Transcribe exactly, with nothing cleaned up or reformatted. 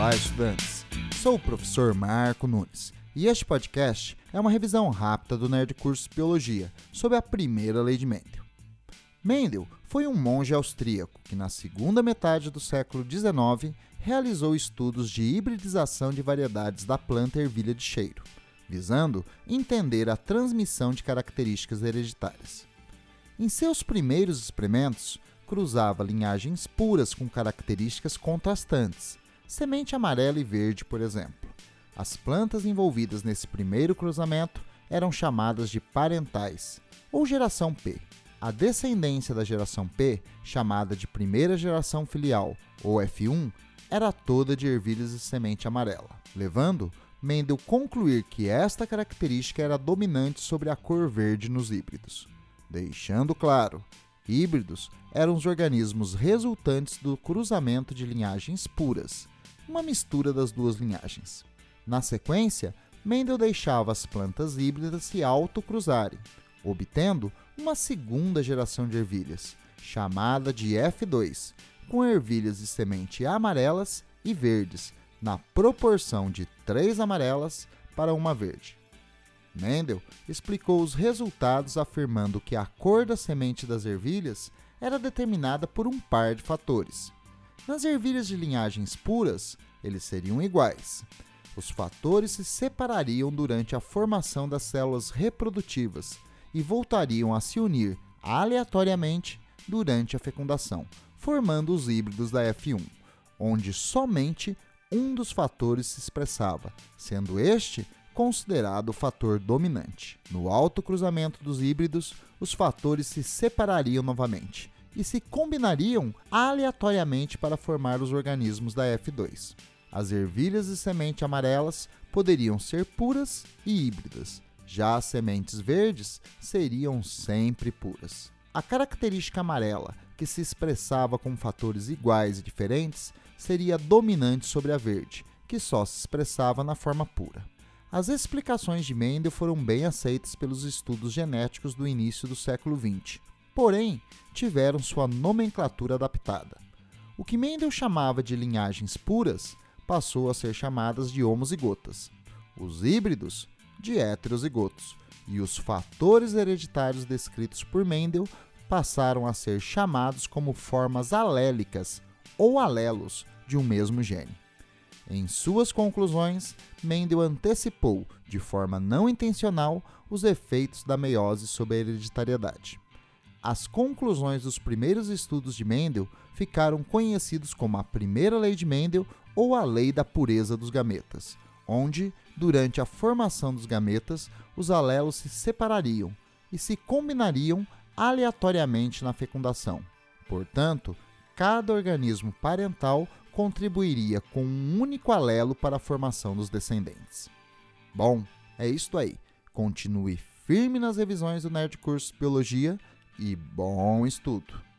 Olá, estudantes! Sou o professor Marco Nunes e este podcast é uma revisão rápida do Nerd Cursos de Biologia sobre a primeira lei de Mendel. Mendel foi um monge austríaco que, na segunda metade do século dezenove, realizou estudos de hibridização de variedades da planta ervilha de cheiro, visando entender a transmissão de características hereditárias. Em seus primeiros experimentos, cruzava linhagens puras com características contrastantes, semente amarela e verde, por exemplo. As plantas envolvidas nesse primeiro cruzamento eram chamadas de parentais, ou geração P. A descendência da geração P, chamada de primeira geração filial, ou F um, era toda de ervilhas e semente amarela, levando Mendel a concluir que esta característica era dominante sobre a cor verde nos híbridos, deixando claro: híbridos eram os organismos resultantes do cruzamento de linhagens puras, uma mistura das duas linhagens. Na sequência, Mendel deixava as plantas híbridas se autocruzarem, obtendo uma segunda geração de ervilhas, chamada de F dois, com ervilhas de semente amarelas e verdes, na proporção de três amarelas para uma verde. Mendel explicou os resultados afirmando que a cor da semente das ervilhas era determinada por um par de fatores. Nas ervilhas de linhagens puras, eles seriam iguais. Os fatores se separariam durante a formação das células reprodutivas e voltariam a se unir aleatoriamente durante a fecundação, formando os híbridos da F um, onde somente um dos fatores se expressava, sendo este considerado o fator dominante. No autocruzamento dos híbridos, os fatores se separariam novamente e se combinariam aleatoriamente para formar os organismos da F dois. As ervilhas e semente amarelas poderiam ser puras e híbridas, já as sementes verdes seriam sempre puras. A característica amarela, que se expressava com fatores iguais e diferentes, seria dominante sobre a verde, que só se expressava na forma pura. As explicações de Mendel foram bem aceitas pelos estudos genéticos do início do século vinte, porém, tiveram sua nomenclatura adaptada. O que Mendel chamava de linhagens puras passou a ser chamadas de homozigotas, os híbridos de heterozigotos, e os fatores hereditários descritos por Mendel passaram a ser chamados como formas alélicas ou alelos de um mesmo gene. Em suas conclusões, Mendel antecipou, de forma não intencional, os efeitos da meiose sobre a hereditariedade. As conclusões dos primeiros estudos de Mendel ficaram conhecidos como a primeira lei de Mendel ou a lei da pureza dos gametas, onde, durante a formação dos gametas, os alelos se separariam e se combinariam aleatoriamente na fecundação. Portanto, cada organismo parental contribuiria com um único alelo para a formação dos descendentes. Bom, é isto aí. Continue firme nas revisões do Nerd Cursos de Biologia e bom estudo!